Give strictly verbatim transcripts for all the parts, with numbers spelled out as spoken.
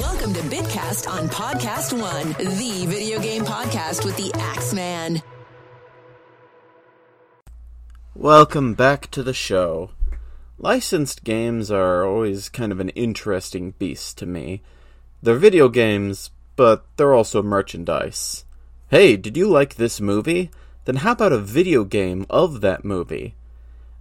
Welcome to Bitcast on Podcast One, the video game podcast with the Axeman. Welcome back to the show. Licensed games are always kind of an interesting beast to me. They're video games, but they're also merchandise. Hey, did you like this movie? Then how about a video game of that movie?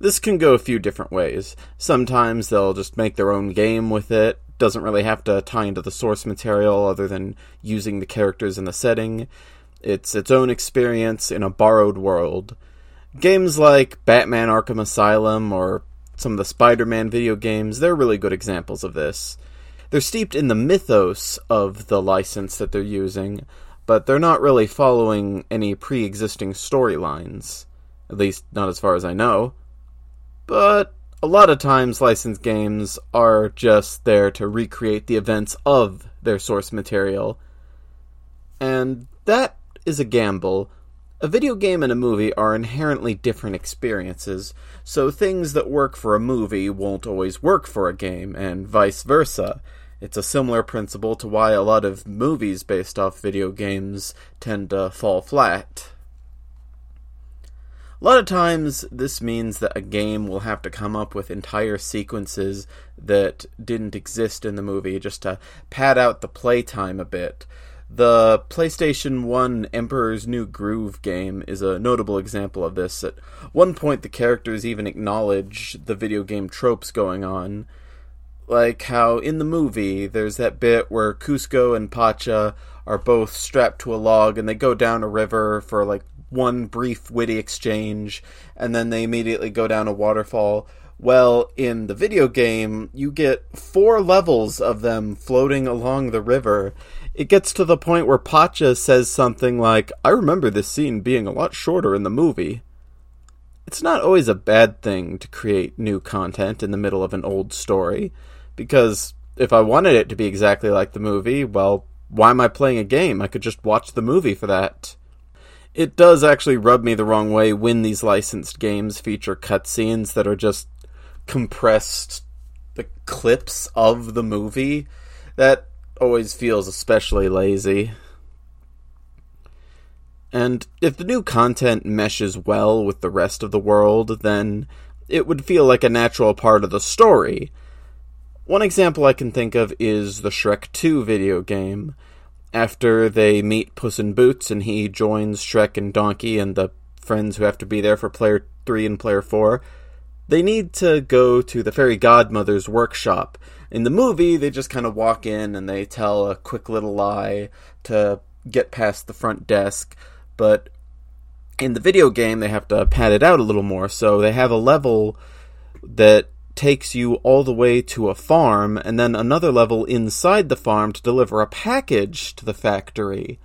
This can go a few different ways. Sometimes they'll just make their own game with it. Doesn't really have to tie into the source material other than using the characters in the setting. It's its own experience in a borrowed world. Games like Batman Arkham Asylum or some of the Spider-Man video games, they're really good examples of this. They're steeped in the mythos of the license that they're using, but they're not really following any pre-existing storylines. At least, not as far as I know. But a lot of times, licensed games are just there to recreate the events of their source material. And that is a gamble. A video game and a movie are inherently different experiences, so things that work for a movie won't always work for a game, and vice versa. It's a similar principle to why a lot of movies based off video games tend to fall flat. A lot of times, this means that a game will have to come up with entire sequences that didn't exist in the movie just to pad out the playtime a bit. The PlayStation one Emperor's New Groove game is a notable example of this. At one point, the characters even acknowledge the video game tropes going on. Like how in the movie, there's that bit where Kuzco and Pacha are both strapped to a log and they go down a river for like one brief witty exchange, and then they immediately go down a waterfall. Well, in the video game, you get four levels of them floating along the river. It gets to the point where Pacha says something like, "I remember this scene being a lot shorter in the movie." It's not always a bad thing to create new content in the middle of an old story, because if I wanted it to be exactly like the movie, well, why am I playing a game? I could just watch the movie for that. It does actually rub me the wrong way when these licensed games feature cutscenes that are just compressed the clips of the movie. That always feels especially lazy. And if the new content meshes well with the rest of the world, then it would feel like a natural part of the story. One example I can think of is the Shrek two video game. After they meet Puss in Boots and he joins Shrek and Donkey and the friends who have to be there for Player three and Player four, they need to go to the Fairy Godmother's workshop. In the movie, they just kind of walk in and they tell a quick little lie to get past the front desk, but in the video game, they have to pad it out a little more, so they have a level that takes you all the way to a farm, and then another level inside the farm to deliver a package to the factory,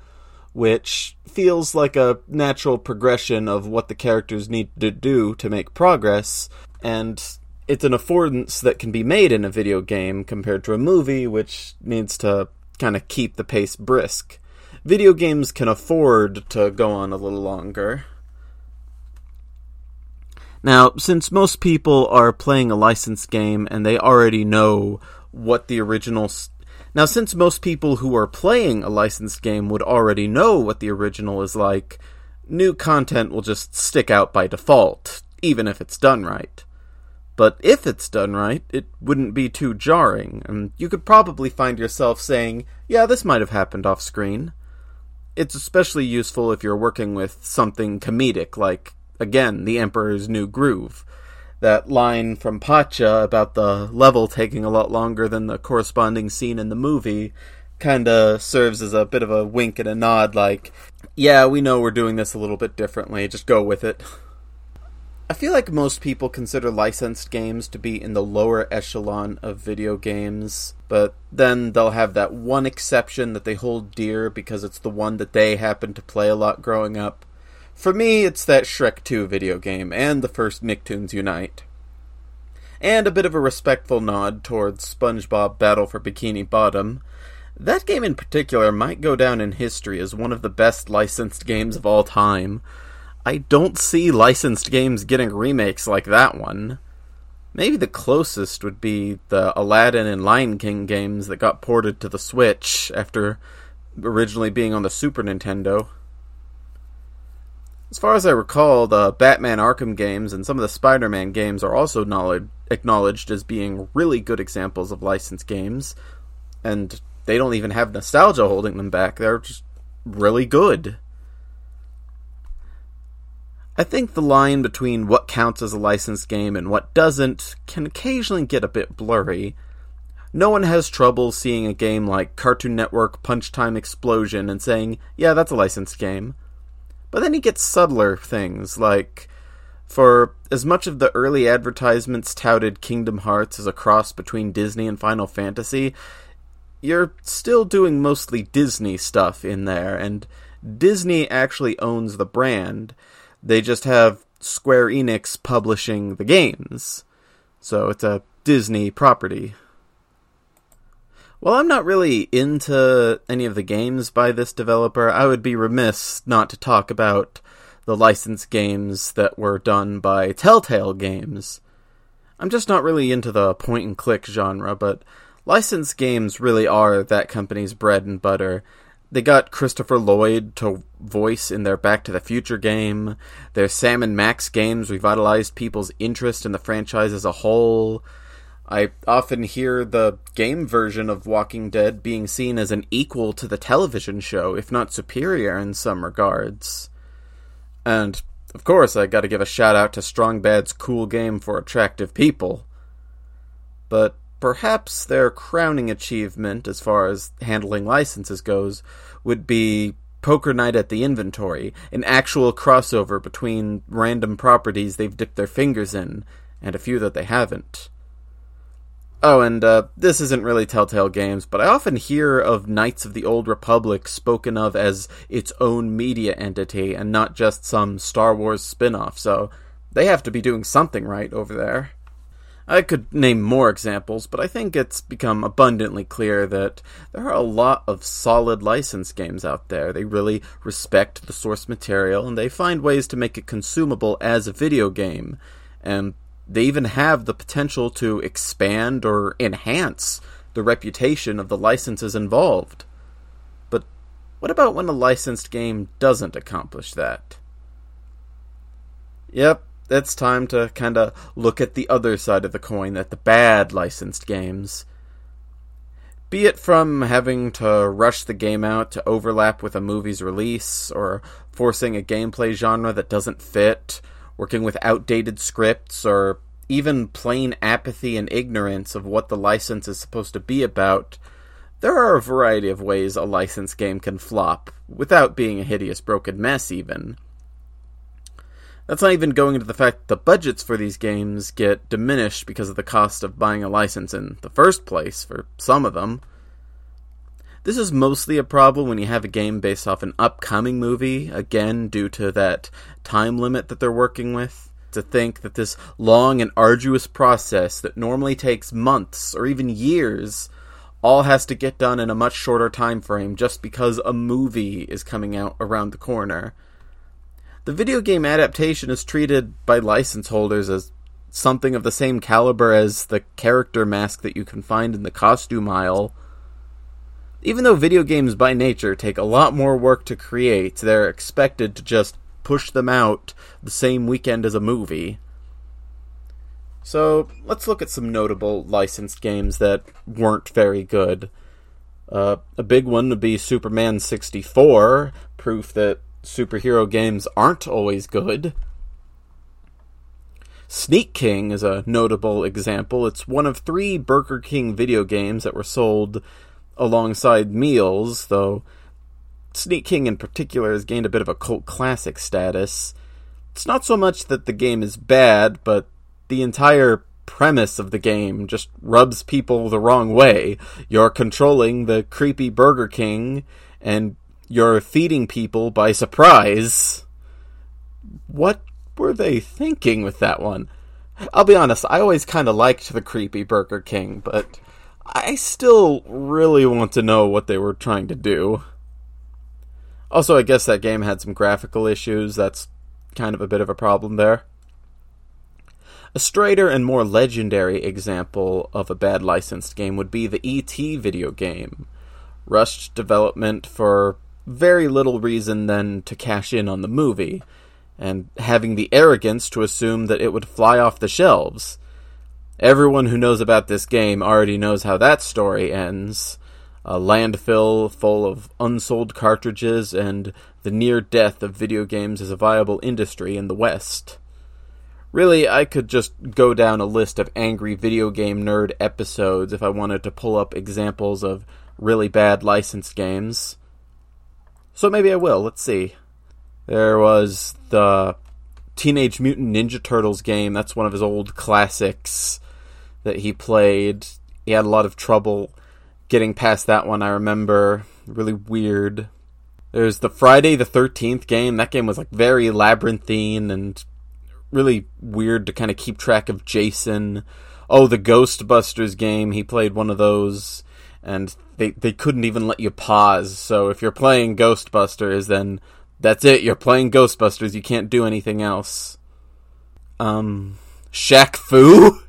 which feels like a natural progression of what the characters need to do to make progress, and it's an affordance that can be made in a video game compared to a movie, which needs to kind of keep the pace brisk. Video games can afford to go on a little longer. Now, since most people are playing a licensed game and they already know what the original... S- now, since most people who are playing a licensed game would already know what the original is like, new content will just stick out by default, even if it's done right. But if it's done right, it wouldn't be too jarring, and you could probably find yourself saying, yeah, this might have happened off-screen. It's especially useful if you're working with something comedic, like... Again, the Emperor's New Groove. That line from Pacha about the level taking a lot longer than the corresponding scene in the movie kinda serves as a bit of a wink and a nod, like, yeah, we know we're doing this a little bit differently, just go with it. I feel like most people consider licensed games to be in the lower echelon of video games, but then they'll have that one exception that they hold dear because it's the one that they happened to play a lot growing up. For me, it's that Shrek two video game, and the first Nicktoons Unite. And a bit of a respectful nod towards SpongeBob Battle for Bikini Bottom. That game in particular might go down in history as one of the best licensed games of all time. I don't see licensed games getting remakes like that one. Maybe the closest would be the Aladdin and Lion King games that got ported to the Switch after originally being on the Super Nintendo. As far as I recall, the Batman Arkham games and some of the Spider-Man games are also acknowledged as being really good examples of licensed games, and they don't even have nostalgia holding them back. They're just really good. I think the line between what counts as a licensed game and what doesn't can occasionally get a bit blurry. No one has trouble seeing a game like Cartoon Network Punch Time Explosion and saying, yeah, that's a licensed game. But then he gets subtler things, like, for as much of the early advertisements touted Kingdom Hearts as a cross between Disney and Final Fantasy, you're still doing mostly Disney stuff in there, and Disney actually owns the brand. They just have Square Enix publishing the games, so it's a Disney property. While I'm not really into any of the games by this developer, I would be remiss not to talk about the licensed games that were done by Telltale Games. I'm just not really into the point-and-click genre, but licensed games really are that company's bread and butter. They got Christopher Lloyd to voice in their Back to the Future game. Their Sam and Max games revitalized people's interest in the franchise as a whole. I often hear the game version of Walking Dead being seen as an equal to the television show, if not superior in some regards. And, of course, I gotta give a shout-out to Strong Bad's cool game for attractive people. But perhaps their crowning achievement, as far as handling licenses goes, would be Poker Night at the Inventory, an actual crossover between random properties they've dipped their fingers in, and a few that they haven't. Oh, and uh, this isn't really Telltale Games, but I often hear of Knights of the Old Republic spoken of as its own media entity and not just some Star Wars spin-off, so they have to be doing something right over there. I could name more examples, but I think it's become abundantly clear that there are a lot of solid licensed games out there. They really respect the source material, and they find ways to make it consumable as a video game, and they even have the potential to expand or enhance the reputation of the licenses involved. But what about when a licensed game doesn't accomplish that? Yep, it's time to kinda look at the other side of the coin, at the bad licensed games. Be it from having to rush the game out to overlap with a movie's release, or forcing a gameplay genre that doesn't fit, working with outdated scripts, or even plain apathy and ignorance of what the license is supposed to be about, there are a variety of ways a licensed game can flop, without being a hideous broken mess even. That's not even going into the fact that the budgets for these games get diminished because of the cost of buying a license in the first place, for some of them. This is mostly a problem when you have a game based off an upcoming movie, again, due to that time limit that they're working with. To think that this long and arduous process that normally takes months or even years all has to get done in a much shorter time frame just because a movie is coming out around the corner. The video game adaptation is treated by license holders as something of the same caliber as the character mask that you can find in the costume aisle. Even though video games by nature take a lot more work to create, they're expected to just push them out the same weekend as a movie. So, let's look at some notable licensed games that weren't very good. Uh, a big one would be Superman sixty-four, proof that superhero games aren't always good. Sneak King is a notable example. It's one of three Burger King video games that were sold alongside meals, though Sneak King in particular has gained a bit of a cult classic status. It's not so much that the game is bad, but the entire premise of the game just rubs people the wrong way. You're controlling the creepy Burger King, and you're feeding people by surprise. What were they thinking with that one? I'll be honest, I always kind of liked the creepy Burger King, but I still really want to know what they were trying to do. Also, I guess that game had some graphical issues. That's kind of a bit of a problem there. A straighter and more legendary example of a bad licensed game would be the E T video game. Rushed development for very little reason than to cash in on the movie, and having the arrogance to assume that it would fly off the shelves. Everyone who knows about this game already knows how that story ends. A landfill full of unsold cartridges and the near death of video games as a viable industry in the West. Really, I could just go down a list of angry video game nerd episodes if I wanted to pull up examples of really bad licensed games. So maybe I will, let's see. There was the Teenage Mutant Ninja Turtles game, that's one of his old classics that he played. He had a lot of trouble getting past that one, I remember. Really weird. There's the Friday the thirteenth game. That game was like very labyrinthine and really weird to kind of keep track of Jason. Oh, the Ghostbusters game. He played one of those and they, they couldn't even let you pause. So if you're playing Ghostbusters, then that's it. You're playing Ghostbusters. You can't do anything else. Um, Shaq Fu?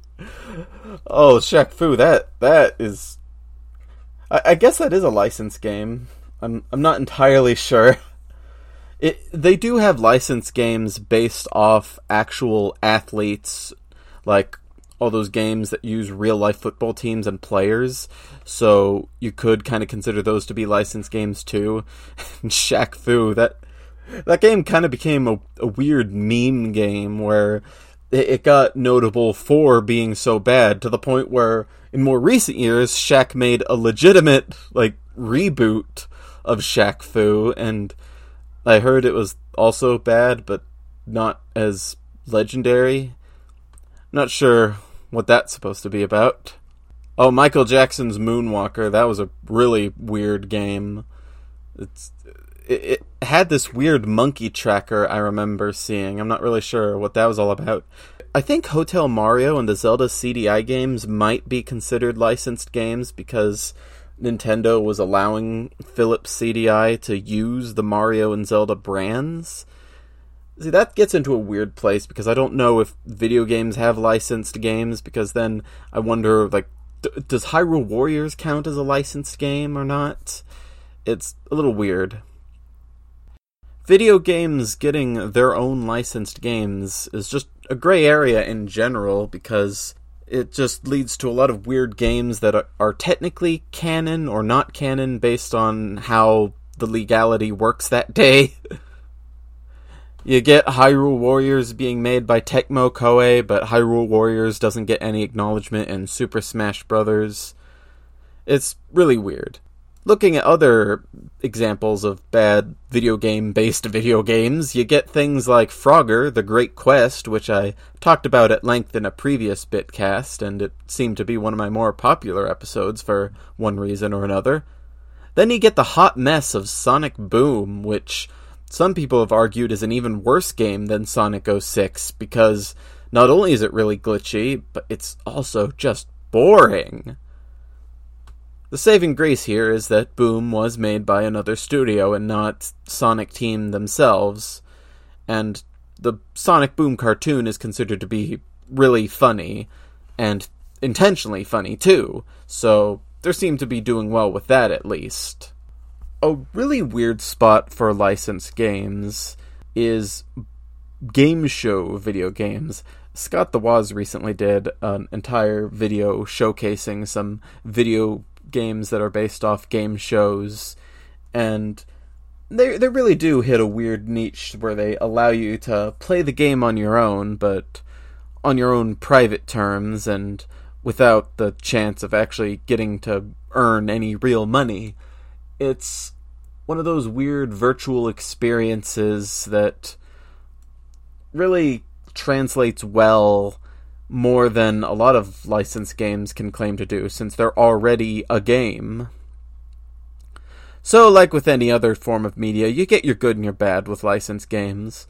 Oh, Shaq Fu. That, that is... I guess that is a licensed game. I'm I'm not entirely sure. It they do have licensed games based off actual athletes, like all those games that use real-life football teams and players, so you could kind of consider those to be licensed games too. Shaq Fu, that, that game kind of became a, a weird meme game where it, it got notable for being so bad to the point where in more recent years, Shaq made a legitimate, like, reboot of Shaq Fu, and I heard it was also bad, but not as legendary. Not sure what that's supposed to be about. Oh, Michael Jackson's Moonwalker, that was a really weird game. It's, it, it had this weird monkey tracker I remember seeing. I'm not really sure what that was all about. I think Hotel Mario and the Zelda C D I games might be considered licensed games because Nintendo was allowing Philips C D I to use the Mario and Zelda brands. See, that gets into a weird place because I don't know if video games have licensed games because then I wonder, like, d- does Hyrule Warriors count as a licensed game or not? It's a little weird. Video games getting their own licensed games is just a gray area in general because it just leads to a lot of weird games that are, are technically canon or not canon based on how the legality works that day. You get Hyrule Warriors being made by Tecmo Koei, but Hyrule Warriors doesn't get any acknowledgement in Super Smash Bros. It's really weird. Looking at other examples of bad video game-based video games, you get things like Frogger, The Great Quest, which I talked about at length in a previous Bitcast, and it seemed to be one of my more popular episodes for one reason or another. Then you get the hot mess of Sonic Boom, which some people have argued is an even worse game than Sonic oh six, because not only is it really glitchy, but it's also just boring. The saving grace here is that Boom was made by another studio and not Sonic Team themselves, and the Sonic Boom cartoon is considered to be really funny, and intentionally funny too, so they seem to be doing well with that at least. A really weird spot for licensed games is game show video games. Scott the Waz recently did an entire video showcasing some video games that are based off game shows, and they they really do hit a weird niche where they allow you to play the game on your own, but on your own private terms and without the chance of actually getting to earn any real money. It's one of those weird virtual experiences that really translates well more than a lot of licensed games can claim to do, since they're already a game. So, like with any other form of media, you get your good and your bad with licensed games.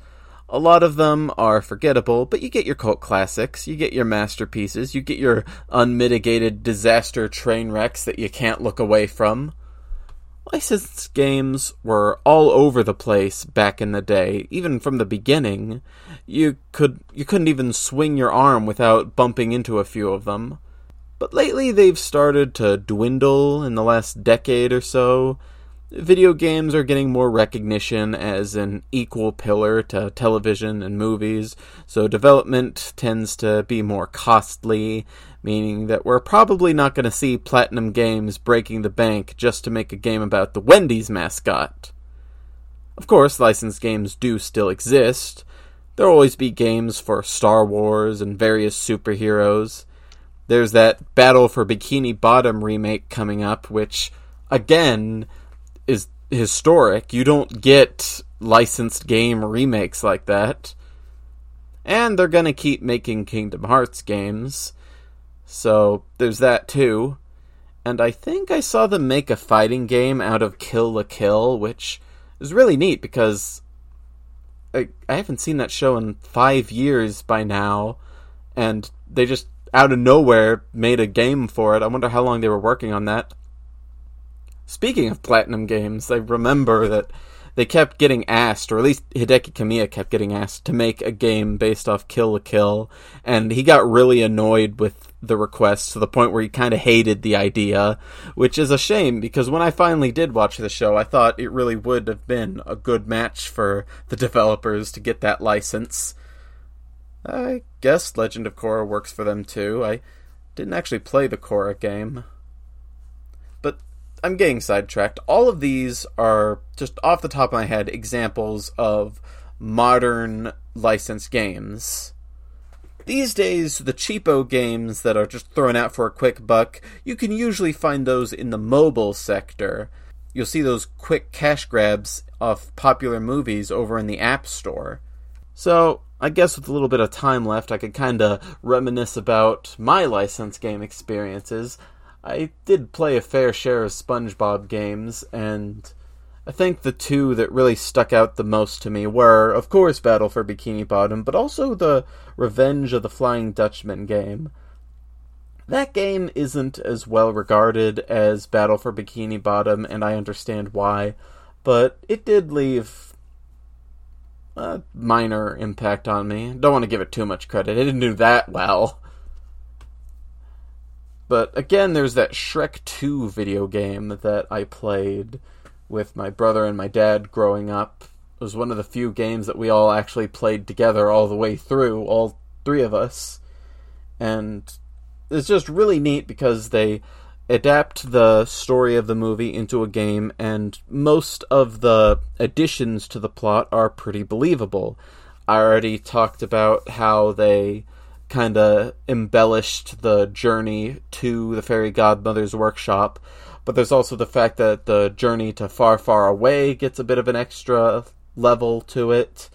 A lot of them are forgettable, but you get your cult classics, you get your masterpieces, you get your unmitigated disaster train wrecks that you can't look away from. Licensed games were all over the place back in the day. Even from the beginning, you could you couldn't even swing your arm without bumping into a few of them. But lately they've started to dwindle in the last decade or so. Video games are getting more recognition as an equal pillar to television and movies, so development tends to be more costly, meaning that we're probably not going to see Platinum Games breaking the bank just to make a game about the Wendy's mascot. Of course, licensed games do still exist. There'll always be games for Star Wars and various superheroes. There's that Battle for Bikini Bottom remake coming up, which, again, is historic. You don't get licensed game remakes like that. And they're going to keep making Kingdom Hearts games. So there's that too. And I think I saw them make a fighting game out of Kill la Kill, which is really neat because I, I haven't seen that show in five years by now. And they just, out of nowhere, made a game for it. I wonder how long they were working on that. Speaking of Platinum Games, I remember that they kept getting asked, or at least Hideki Kamiya kept getting asked, to make a game based off Kill la Kill, and he got really annoyed with the request to the point where he kind of hated the idea, which is a shame, because when I finally did watch the show, I thought it really would have been a good match for the developers to get that license. I guess Legend of Korra works for them too. I didn't actually play the Korra game. I'm getting sidetracked. All of these are, just off the top of my head, examples of modern licensed games. These days, the cheapo games that are just thrown out for a quick buck, you can usually find those in the mobile sector. You'll see those quick cash grabs of popular movies over in the App Store. So, I guess with a little bit of time left, I could kinda reminisce about my licensed game experiences. I did play a fair share of SpongeBob games, and I think the two that really stuck out the most to me were, of course, Battle for Bikini Bottom, but also the Revenge of the Flying Dutchman game. That game isn't as well regarded as Battle for Bikini Bottom, and I understand why, but it did leave a minor impact on me. Don't want to give it too much credit. It didn't do that well. But again, there's that Shrek two video game that I played with my brother and my dad growing up. It was one of the few games that we all actually played together all the way through, all three of us. And it's just really neat because they adapt the story of the movie into a game, and most of the additions to the plot are pretty believable. I already talked about how they kind of embellished the journey to the Fairy Godmother's workshop, but there's also the fact that the journey to Far, Far Away gets a bit of an extra level to it.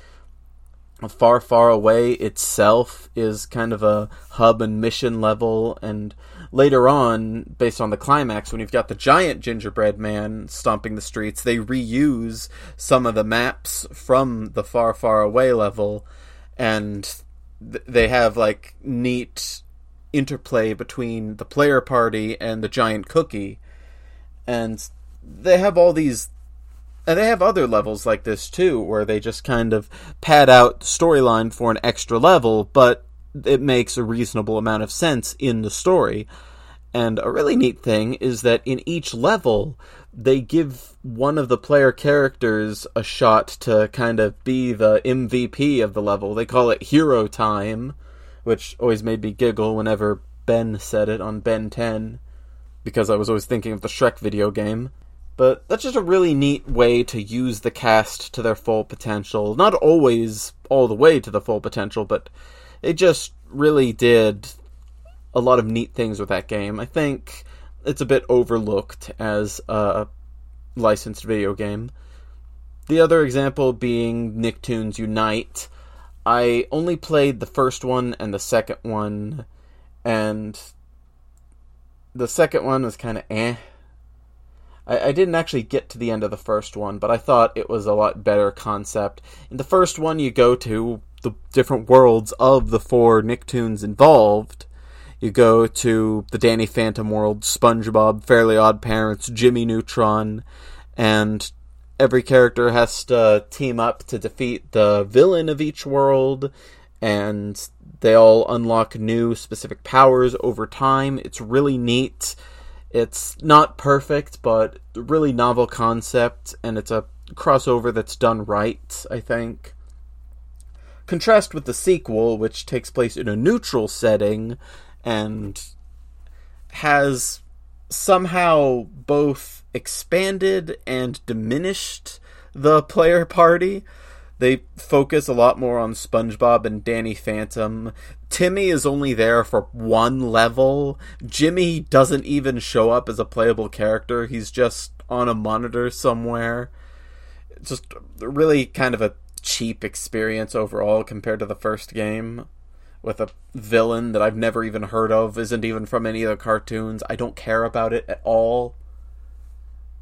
Far, Far Away itself is kind of a hub and mission level, and later on, based on the climax, when you've got the giant gingerbread man stomping the streets, they reuse some of the maps from the Far, Far Away level, and they have, like, neat interplay between the player party and the giant cookie. And they have all these... And they have other levels like this, too, where they just kind of pad out the storyline for an extra level, but it makes a reasonable amount of sense in the story. And a really neat thing is that in each level, they give one of the player characters a shot to kind of be the M V P of the level. They call it Hero Time, which always made me giggle whenever Ben said it on Ben ten, because I was always thinking of the Shrek video game. But that's just a really neat way to use the cast to their full potential. Not always all the way to the full potential, but it just really did a lot of neat things with that game. I think it's a bit overlooked as a licensed video game. The other example being Nicktoons Unite. I only played the first one and the second one, and the second one was kind of eh. I, I didn't actually get to the end of the first one, but I thought it was a lot better concept. In the first one, you go to the different worlds of the four Nicktoons involved. You go to the Danny Phantom world, SpongeBob, Fairly Odd Parents, Jimmy Neutron, and every character has to team up to defeat the villain of each world, and they all unlock new specific powers over time. It's really neat. It's not perfect, but really novel concept, and it's a crossover that's done right, I think. Contrast with the sequel, which takes place in a neutral setting, and has somehow both expanded and diminished the player party. They focus a lot more on SpongeBob and Danny Phantom. Timmy is only there for one level. Jimmy doesn't even show up as a playable character. He's just on a monitor somewhere. Just really kind of a cheap experience overall compared to the first game, with a villain that I've never even heard of, isn't even from any of the cartoons. I don't care about it at all.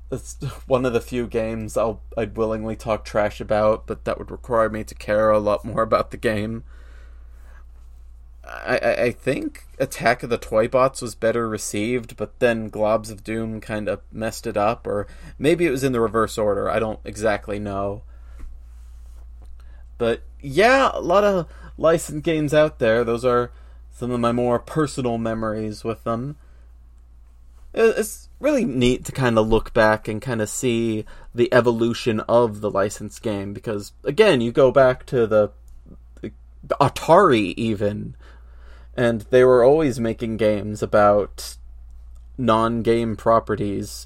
It's one of the few games I'll, I'd willingly talk trash about, but that would require me to care a lot more about the game. I, I, I think Attack of the Toy Bots was better received, but then Globs of Doom kind of messed it up, or maybe it was in the reverse order. I don't exactly know. But yeah, a lot of licensed games out there. Those are some of my more personal memories with them. It's really neat to kind of look back and kind of see the evolution of the licensed game, because again, you go back to the, the Atari even, and they were always making games about non-game properties.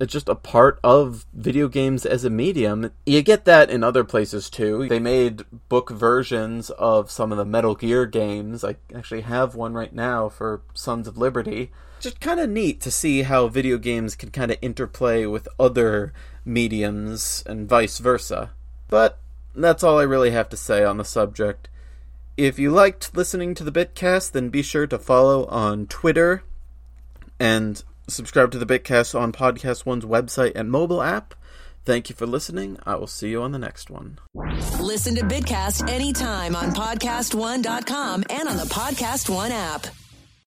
It's just a part of video games as a medium. You get that in other places too. They made book versions of some of the Metal Gear games. I actually have one right now for Sons of Liberty. Just kind of neat to see how video games can kind of interplay with other mediums and vice versa. But that's all I really have to say on the subject. If you liked listening to the Bitcast, then be sure to follow on Twitter and subscribe to the Bitcast on Podcast One's website and mobile app. Thank you for listening. I will see you on the next one. Listen to Bitcast anytime on podcast one dot com and on the Podcast One app.